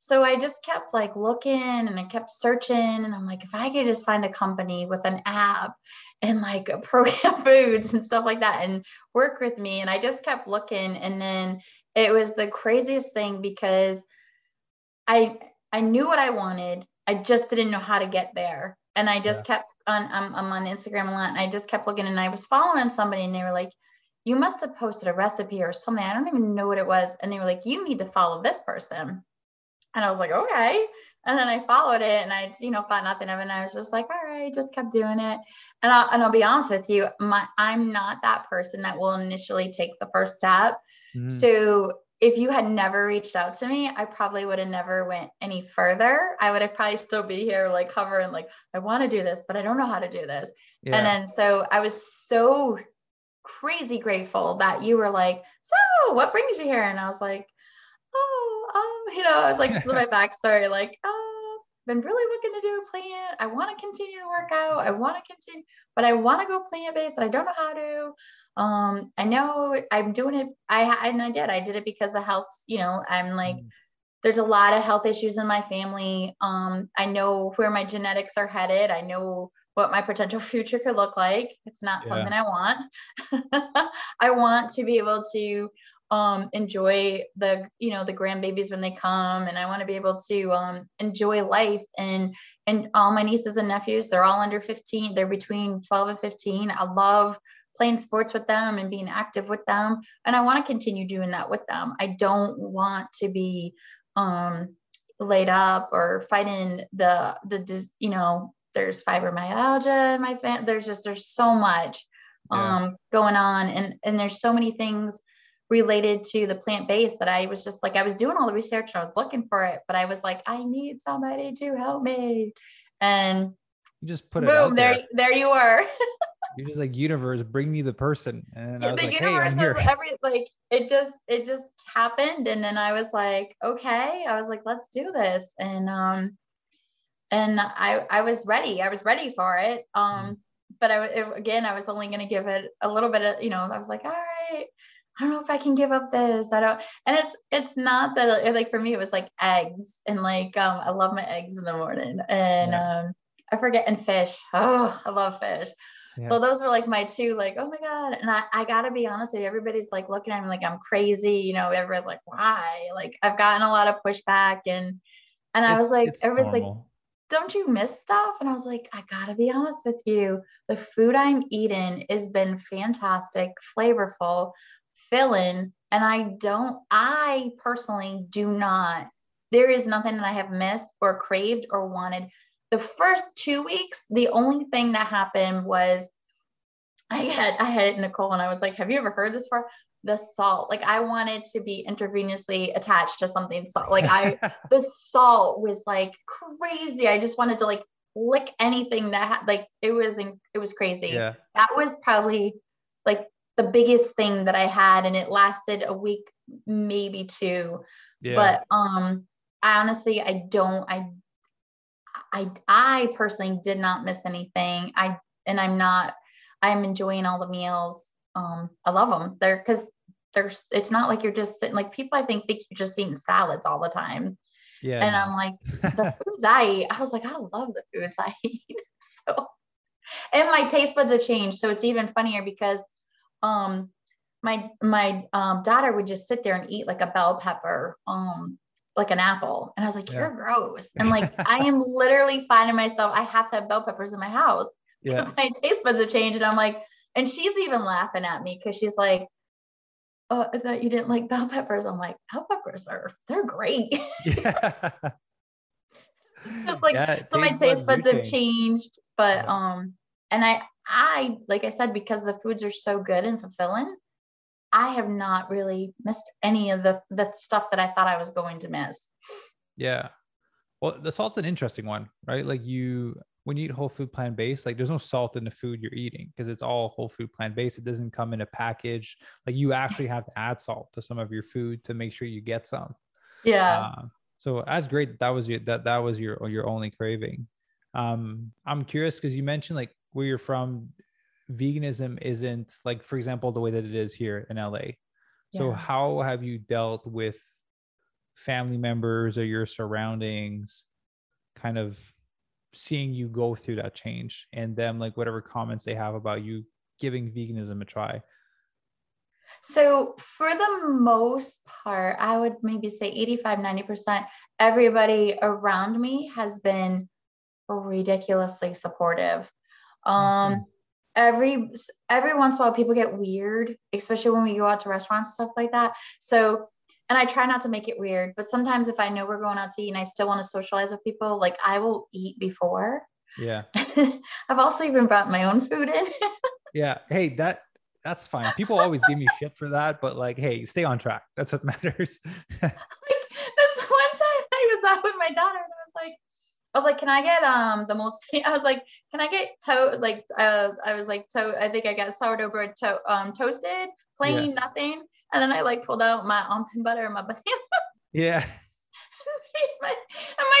So I just kept like looking and I kept searching and I'm like, if I could just find a company with an app and like a program foods and stuff like that and work with me. And I just kept looking. And then it was the craziest thing because I, I knew what I wanted. I just didn't know how to get there. And I just yeah. kept on, I'm, I'm on Instagram a lot and I just kept looking and I was following somebody and they were like, you must've posted a recipe or something. I don't even know what it was. And they were like, you need to follow this person. And I was like, okay. And then I followed it and I, you know, thought nothing of it. And I was just like, all right, just kept doing it. And I'll, and I'll be honest with you, my, I'm not that person that will initially take the first step. Mm-hmm. So if you had never reached out to me, I probably would have never went any further. I would have probably still be here, like hovering, like, I want to do this, but I don't know how to do this. Yeah. And then, so I was so crazy grateful that you were like, so what brings you here? And I was like, oh, um, you know, I was like, my backstory, like, oh, I've been really looking to do a plant. I want to continue to work out. I want to continue, but I want to go plant-based and I don't know how to. Um, I know I'm doing it. I, and I did, I did it because of health, you know, I'm like, mm. there's a lot of health issues in my family. Um, I know where my genetics are headed. I know what my potential future could look like. It's not yeah. something I want. I want to be able to Um, enjoy the, you know, the grandbabies when they come. And I want to be able to um, enjoy life. And, and all my nieces and nephews, they're all under fifteen. They're between twelve and fifteen. I love playing sports with them and being active with them. And I want to continue doing that with them. I don't want to be um, laid up or fighting the, the, you know, there's fibromyalgia in my family. There's just, there's so much um, yeah. going on. And, and there's so many things related to the plant-based that I was just like, I was doing all the research and I was looking for it, but I was like, I need somebody to help me. And you just put it boom, out there. there, there you are. You're just like, universe, bring me the person. And yeah, I was the like, universe hey, I'm was here. Every, like, it just, it just happened. And then I was like, okay, I was like, let's do this. And, um, and I, I was ready. I was ready for it. Um, mm-hmm. but I, it, again, I was only going to give it a little bit of, you know, I was like, all right, I don't know if I can give up this. I don't, and it's, it's not that, like, for me, it was like eggs and like, um, I love my eggs in the morning and, yeah. um, I forget, and fish. Oh, I love fish. Yeah. So those were like my two, like, oh my God. And I, I gotta be honest with you, everybody's like looking at me like I'm crazy. You know, everyone's like, why? Like I've gotten a lot of pushback and, and I it's, was like, everyone's normal. Like, don't you miss stuff? And I was like, I gotta be honest with you. The food I'm eating has been fantastic, flavorful, filling, and I don't, I personally do not, there is nothing that I have missed or craved or wanted. The first two weeks, the only thing that happened was I had, I had Nicole and I was like, have you ever heard this before? The salt, like I wanted to be intravenously attached to something. So like I, the salt was like crazy. I just wanted to like lick anything that had, like, it was, it was crazy. Yeah. That was probably like the biggest thing that I had. And it lasted a week, maybe two, yeah. but, um, I honestly, I don't, I, I, I personally did not miss anything. I, and I'm not, I'm enjoying all the meals. Um, I love them. They're, cause there's, it's not like you're just sitting, like people, I think, think you're just eating salads all the time. Yeah. And I'm like, the foods I eat, I was like, I love the foods I eat. So, and my taste buds have changed. So it's even funnier because, um, my, my, um, daughter would just sit there and eat like a bell pepper, um, like an apple. And I was like, yeah. you're gross. And like, I am literally finding myself, I have to have bell peppers in my house because yeah. my taste buds have changed. And I'm like, and she's even laughing at me because she's like, oh, I thought you didn't like bell peppers. I'm like, bell peppers are, they're great. Yeah. It's like, yeah, it so my taste buds have changed, but, yeah. um, and I, I, like I said, because the foods are so good and fulfilling, I have not really missed any of the, the stuff that I thought I was going to miss. Yeah. Well, the salt's an interesting one, right? Like you, when you eat whole food plant-based, like there's no salt in the food you're eating because it's all whole food plant-based. It doesn't come in a package. Like you actually have to add salt to some of your food to make sure you get some. Yeah. Um, so that's great. That, that was your, that, that was your, your only craving. Um, I'm curious because you mentioned like where you're from, veganism isn't like, for example, the way that it is here in L A. So yeah. how have you dealt with family members or your surroundings kind of seeing you go through that change and them like whatever comments they have about you giving veganism a try? So for the most part, I would maybe say eighty-five, ninety percent, everybody around me has been ridiculously supportive. Um, mm-hmm. Every, every once in a while people get weird, especially when we go out to restaurants, stuff like that. So, and I try not to make it weird, but sometimes if I know we're going out to eat and I still want to socialize with people, like I will eat before. Yeah. I've also even brought my own food in. Yeah. Hey, that, that's fine. People always give me shit for that, but like, hey, stay on track. That's what matters. Like this one time I was out with my daughter and I was like, I was like, can I get um the multi? I was like, can I get toast? Like, uh, I was like, so I think I got sourdough bread to um toasted, plain, yeah. nothing. And then I like pulled out my almond butter and my banana. Yeah. And my,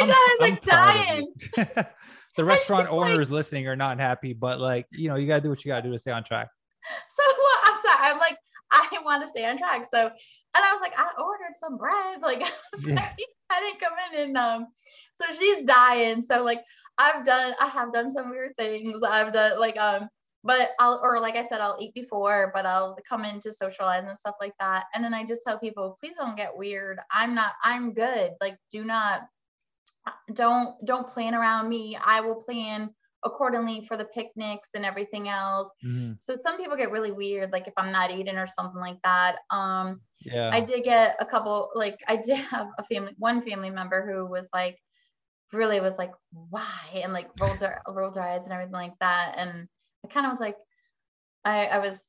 and my daughter's I'm, like I'm dying. The restaurant owners like, listening are not happy, but like, you know, you gotta do what you gotta do to stay on track. So well, I'm sorry. I'm like, I want to stay on track. So, and I was like, I ordered some bread. Like, I was yeah. like, I didn't come in and um. So she's dying. So like I've done, I have done some weird things. I've done like, um, but I'll, or like I said, I'll eat before, but I'll come in to socialize and stuff like that. And then I just tell people, please don't get weird. I'm not, I'm good. Like, do not, don't, don't plan around me. I will plan accordingly for the picnics and everything else. Mm-hmm. So some people get really weird. Like if I'm not eating or something like that. Um, yeah. I did get a couple, like I did have a family, one family member who was like, really was like, why? And like rolled her, rolled her eyes and everything like that. And I kind of was like, I, I was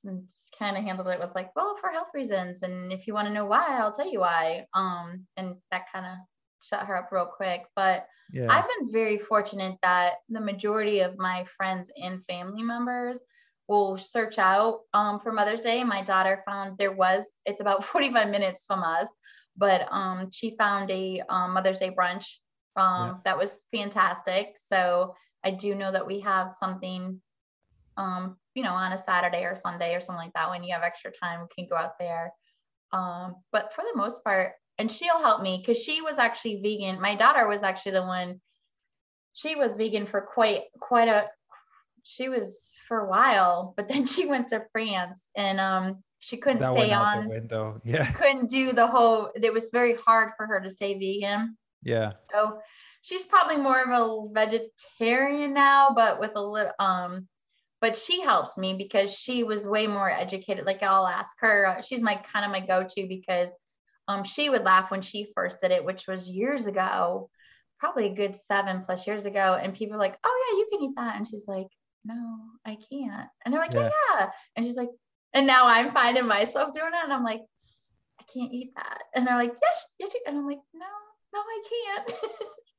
kind of handled it was like, well, for health reasons. And if you want to know why, I'll tell you why. Um, and that kind of shut her up real quick. But yeah. I've been very fortunate that the majority of my friends and family members will search out um, for Mother's Day. My daughter found there was, it's about forty-five minutes from us, but um, she found a um, Mother's Day brunch. Um, yeah. That was fantastic. So I do know that we have something, um, you know, on a Saturday or Sunday or something like that. When you have extra time, we can go out there. Um, but for the most part, and she'll help me because she was actually vegan. My daughter was actually the one, she was vegan for quite, quite a, she was for a while, but then she went to France and, um, she couldn't that stay on, yeah. She couldn't do the whole, it was very hard for her to stay vegan. Yeah. So she's probably more of a vegetarian now, but with a little, um, but she helps me because she was way more educated. Like I'll ask her, she's my kind of my go-to because, um, she would laugh when she first did it, which was years ago, probably a good seven plus years ago. And people were like, oh yeah, you can eat that. And she's like, no, I can't. And they're like, yeah. yeah. And she's like, and now I'm finding myself doing it. And I'm like, I can't eat that. And they're like, yes, yes. You. And I'm like, no, no, I can't.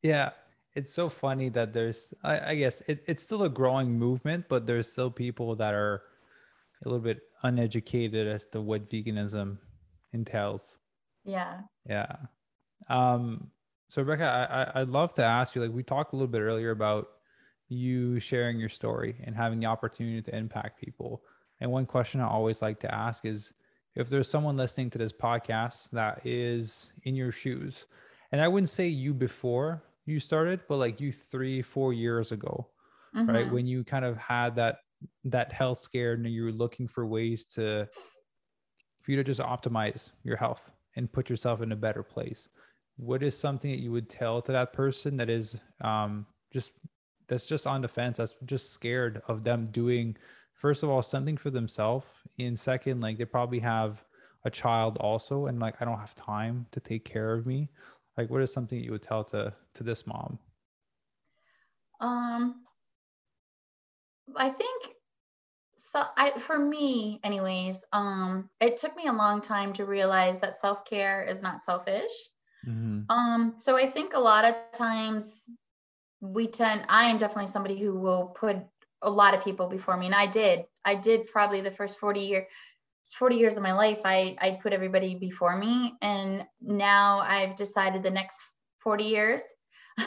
Yeah. It's so funny that there's, I, I guess it, it's still a growing movement, but there's still people that are a little bit uneducated as to what veganism entails. Yeah. Yeah. Um, so Rebecca, I, I'd love to ask you, like we talked a little bit earlier about you sharing your story and having the opportunity to impact people. And one question I always like to ask is if there's someone listening to this podcast that is in your shoes, and I wouldn't say you before you started, but like you three, four years ago, mm-hmm. right? When you kind of had that, that health scare and you were looking for ways to, for you to just optimize your health and put yourself in a better place. What is something that you would tell to that person that is um, just, that's just on the fence, that's just scared of them doing, first of all, something for themselves, and second, like they probably have a child also, and like, I don't have time to take care of me. Like, what is something you would tell to, to this mom? Um, I think so. I, for me anyways, um, it took me a long time to realize that self-care is not selfish. Mm-hmm. Um, so I think a lot of times we tend, I am definitely somebody who will put a lot of people before me. And I did, I did probably the first forty years, forty years of my life, I, I put everybody before me. And now I've decided the next forty years,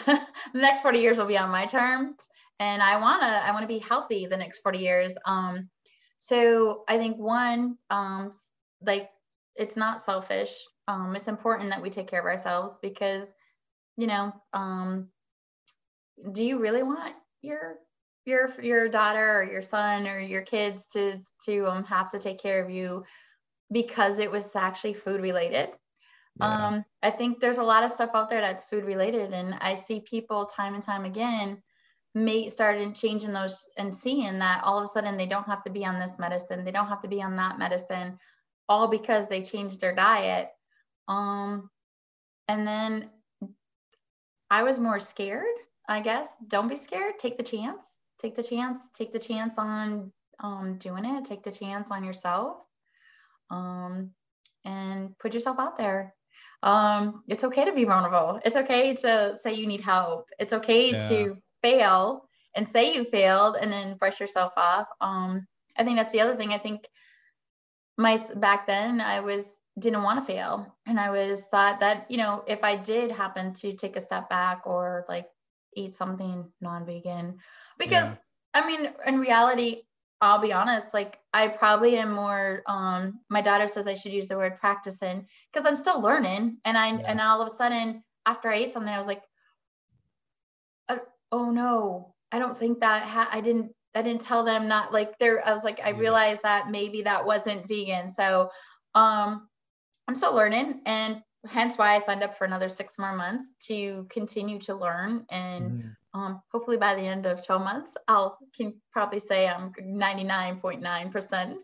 the next forty years will be on my terms. And I want to, I want to be healthy the next forty years. Um, so I think one, um, like it's not selfish. Um, it's important that we take care of ourselves because, you know, um, do you really want your, your, your daughter or your son or your kids to, to, um, have to take care of you because it was actually food related? Yeah. Um, I think there's a lot of stuff out there that's food related. And I see people time and time again, may started changing those and seeing that all of a sudden they don't have to be on this medicine. They don't have to be on that medicine, all because they changed their diet. Um, and then I was more scared, I guess. Don't be scared. Take the chance, take the chance, take the chance on, um, doing it, take the chance on yourself, um, and put yourself out there. Um, it's okay to be vulnerable. It's okay to say you need help. It's okay yeah. to fail and say you failed and then brush yourself off. Um, I think that's the other thing. I think my, back then I was, didn't want to fail. And I was thought that, you know, if I did happen to take a step back or like eat something non-vegan, because yeah. I mean, in reality, I'll be honest, like I probably am more, um, my daughter says I should use the word practicing because I'm still learning. And I, yeah. and all of a sudden after I ate something, I was like, oh no, I don't think that ha- I didn't, I didn't tell them not like there. I was like, I yeah. realized that maybe that wasn't vegan. So, um, I'm still learning, and hence why I signed up for another six more months to continue to learn. And mm. um, hopefully by the end of twelve months, I'll can probably say I'm ninety-nine point nine percent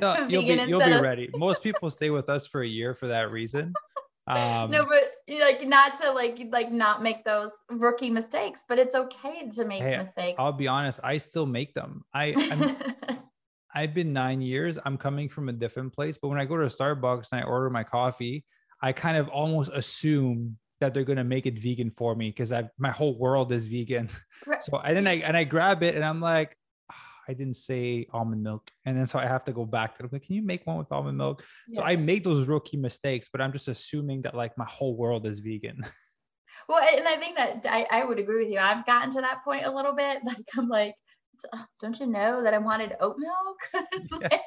no, you'll vegan be, you'll be of- ready. Most people stay with us for a year for that reason. Um, no, but like not to like, like not make those rookie mistakes, but it's okay to make hey, mistakes. I'll be honest. I still make them. I, I'm, I've been nine years. I'm coming from a different place, but when I go to a Starbucks and I order my coffee, I kind of almost assume that they're going to make it vegan for me because I've, my whole world is vegan. Right. So and then I, and I grab it and I'm like, oh, I didn't say almond milk. And then so I have to go back to it. Like, can you make one with almond milk? Yeah. So I make those rookie mistakes, but I'm just assuming that like my whole world is vegan. Well, and I think that I, I would agree with you. I've gotten to that point a little bit. Like I'm like, don't you know that I wanted oat milk? Like, yeah.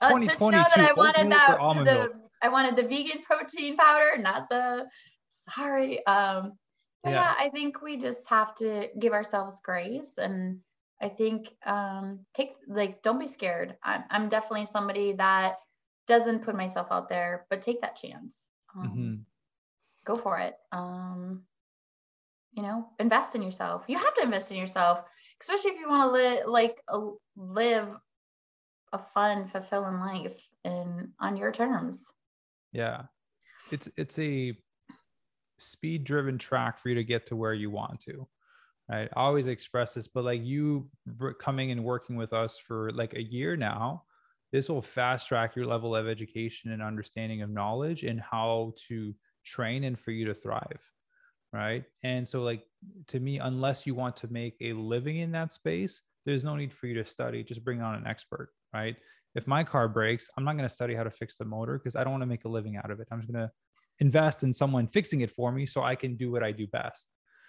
uh, don't you know that I wanted that the, I wanted the vegan protein powder, not the sorry. Um, yeah. yeah, I think we just have to give ourselves grace, and I think um, take like don't be scared. I'm, I'm definitely somebody that doesn't put myself out there, but take that chance. Um, mm-hmm. Go for it. Um, you know, invest in yourself. You have to invest in yourself. Especially if you want to live like a, live a fun, fulfilling life and on your terms. Yeah. It's, it's a speed driven track for you to get to where you want to, right? I always express this, but like you coming and working with us for like a year now, this will fast track your level of education and understanding of knowledge and how to train and for you to thrive, right? And so like, to me, unless you want to make a living in that space, there's no need for you to study, just bring on an expert, right? If my car breaks, I'm not going to study how to fix the motor because I don't want to make a living out of it. I'm just going to invest in someone fixing it for me so I can do what I do best.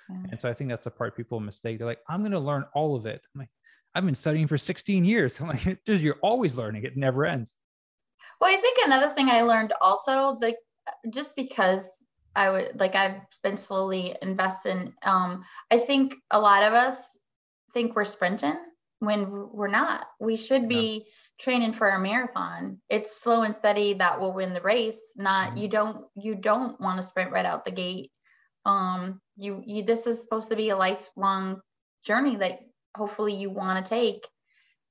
Yeah. And so I think that's a part people mistake. They're like, I'm going to learn all of it. I'm like, I've been studying for sixteen years. I'm like, you're always learning. It never ends. Well, I think another thing I learned also, like, just because I would like, I've been slowly investing. Um, I think a lot of us think we're sprinting when we're not. We should be yeah. training for a marathon. It's slow and steady that will win the race. Not, mm-hmm. you don't, you don't want to sprint right out the gate. Um, you, you, this is supposed to be a lifelong journey that hopefully you want to take.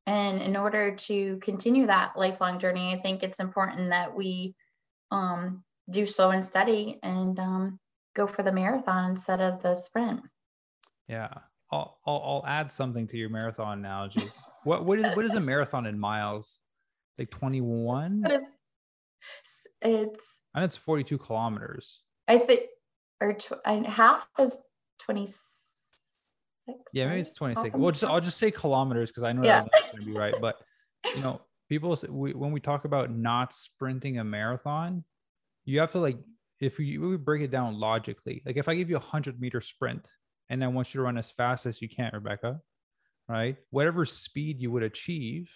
And in order to continue that lifelong journey, I think it's important that we, um, do slow and steady and, um, go for the marathon instead of the sprint. Yeah. I'll, I'll, I'll add something to your marathon analogy. What, what is, what is a marathon in miles? Like twenty-one? It's, it's, and it's forty-two kilometers. I think, or tw- and half is twenty-six. Yeah, maybe it's twenty-six. Well, just, I'll just say kilometers because I know yeah. that's going to be right. But, you know, people, we, when we talk about not sprinting a marathon, you have to like, if you we break it down logically, like if I give you a hundred meter sprint and I want you to run as fast as you can, Rebecca, right? Whatever speed you would achieve,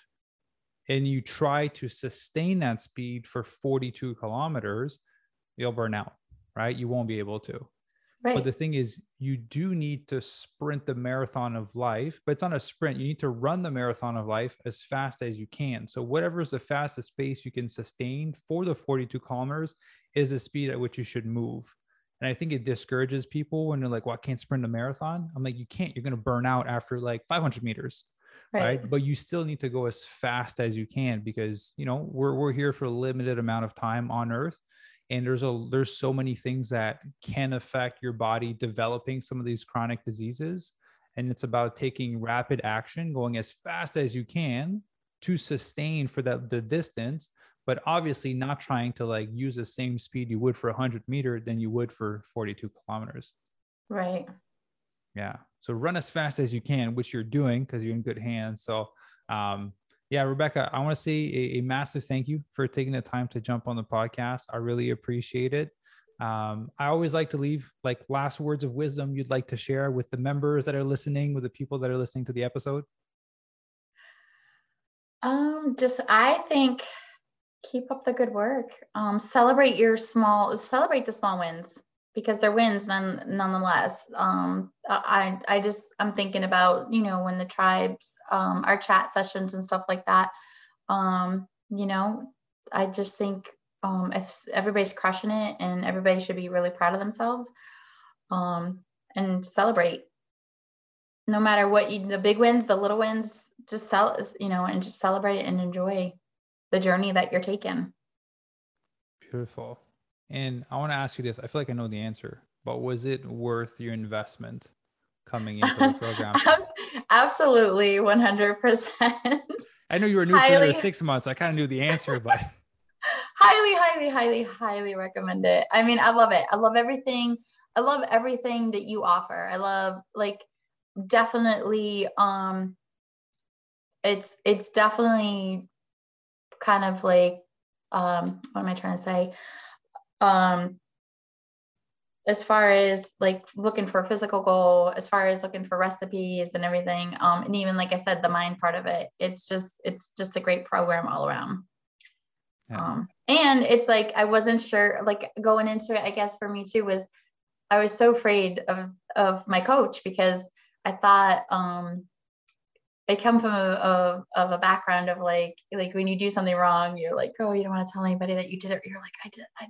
and you try to sustain that speed for forty-two kilometers, you'll burn out, right? You won't be able to. Right. But the thing is, you do need to sprint the marathon of life, but it's not a sprint. You need to run the marathon of life as fast as you can. So whatever is the fastest pace you can sustain for the forty-two kilometers is the speed at which you should move. And I think it discourages people when they're like, well, I can't sprint a marathon. I'm like, you can't, you're going to burn out after like five hundred meters, right. right? But you still need to go as fast as you can because, you know, we're, we're here for a limited amount of time on earth. And there's a, there's so many things that can affect your body developing some of these chronic diseases. And it's about taking rapid action, going as fast as you can to sustain for that, the distance, but obviously not trying to like use the same speed you would for a hundred meter than you would for forty-two kilometers. Right. Yeah. So run as fast as you can, which you're doing because you're in good hands. So, um, yeah, Rebecca, I want to say a, a massive thank you for taking the time to jump on the podcast. I really appreciate it. Um, I always like to leave like last words of wisdom you'd like to share with the members that are listening, with the people that are listening to the episode. Um, just, I think, keep up the good work. Um, celebrate your small, celebrate the small wins because they're wins none, nonetheless. Um, I, I just, I'm thinking about, you know, when the tribes, um, our chat sessions and stuff like that, um, you know, I just think, um, if everybody's crushing it and everybody should be really proud of themselves, um, and celebrate no matter what you, the big wins, the little wins, just sell, you know, and just celebrate it and enjoy the journey that you're taking. Beautiful. And I want to ask you this. I feel like I know the answer, but was it worth your investment coming into the program? Absolutely. one hundred percent. I know you were new highly, for another six months. So I kind of knew the answer, but. highly, highly, highly, highly recommend it. I mean, I love it. I love everything. I love everything that you offer. I love like definitely, um, it's, it's definitely kind of like, um, what am I trying to say? Um, as far as like looking for a physical goal, as far as looking for recipes and everything. Um, and even, like I said, the mind part of it, it's just, it's just a great program all around. Yeah. Um, and it's like, I wasn't sure, like going into it, I guess for me too, was I was so afraid of, of my coach because I thought, um, I come from a, a, of a background of like, like when you do something wrong, you're like, oh, you don't want to tell anybody that you did it. You're like, I did, I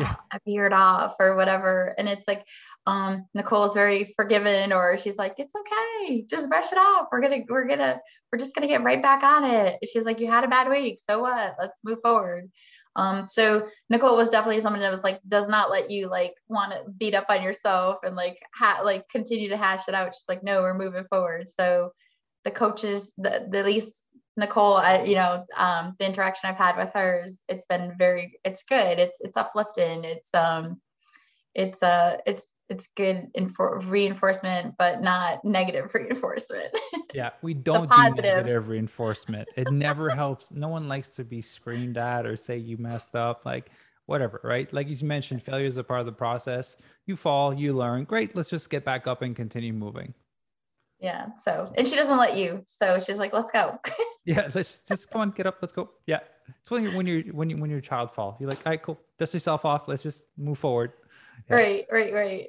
Yeah. I veered off or whatever. And it's like, um, Nicole is very forgiving, or she's like, it's okay. Just brush it off. We're going to, we're going to, we're just going to get right back on it. She's like, you had a bad week. So what? Let's move forward. Um, so Nicole was definitely someone that was like, does not let you like want to beat up on yourself and like, ha- like continue to hash it out. She's like, no, we're moving forward. So the coaches, the, the least Nicole, I, you know, um, the interaction I've had with her is, it's been very, it's good. It's, it's uplifting. It's, um, it's, uh, it's, it's good infor- reinforcement, but not negative reinforcement. Yeah, we don't do negative reinforcement. It never helps. No one likes to be screamed at or say you messed up, like whatever, right? Like you mentioned, failure is a part of the process. You fall, you learn. Great, let's just get back up and continue moving. Yeah, so, and she doesn't let you. So she's like, let's go. Yeah, let's just come on, get up, let's go. Yeah, it's when you're, when you're, when you, when your child fall, you're like, all right, cool, dust yourself off. Let's just move forward. Yeah. Right, right, right.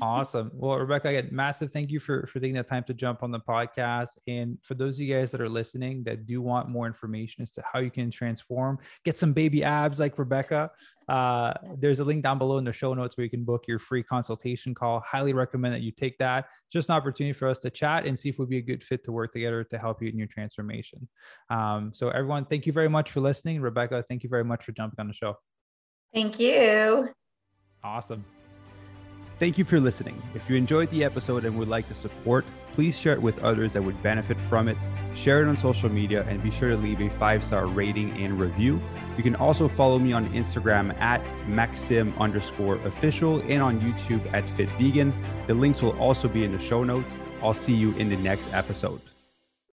Awesome. Well, Rebecca, again, massive thank you for, for taking the time to jump on the podcast. And for those of you guys that are listening that do want more information as to how you can transform, get some baby abs like Rebecca, uh, there's a link down below in the show notes where you can book your free consultation call. Highly recommend that you take that. Just an opportunity for us to chat and see if we'd be a good fit to work together to help you in your transformation. Um, so everyone, thank you very much for listening. Rebecca, thank you very much for jumping on the show. Thank you. Awesome. Thank you for listening. If you enjoyed the episode and would like to support, please share it with others that would benefit from it. Share it on social media and be sure to leave a five-star rating and review. You can also follow me on Instagram at Maxime underscore official and on YouTube at Fit Vegan. The links will also be in the show notes. I'll see you in the next episode.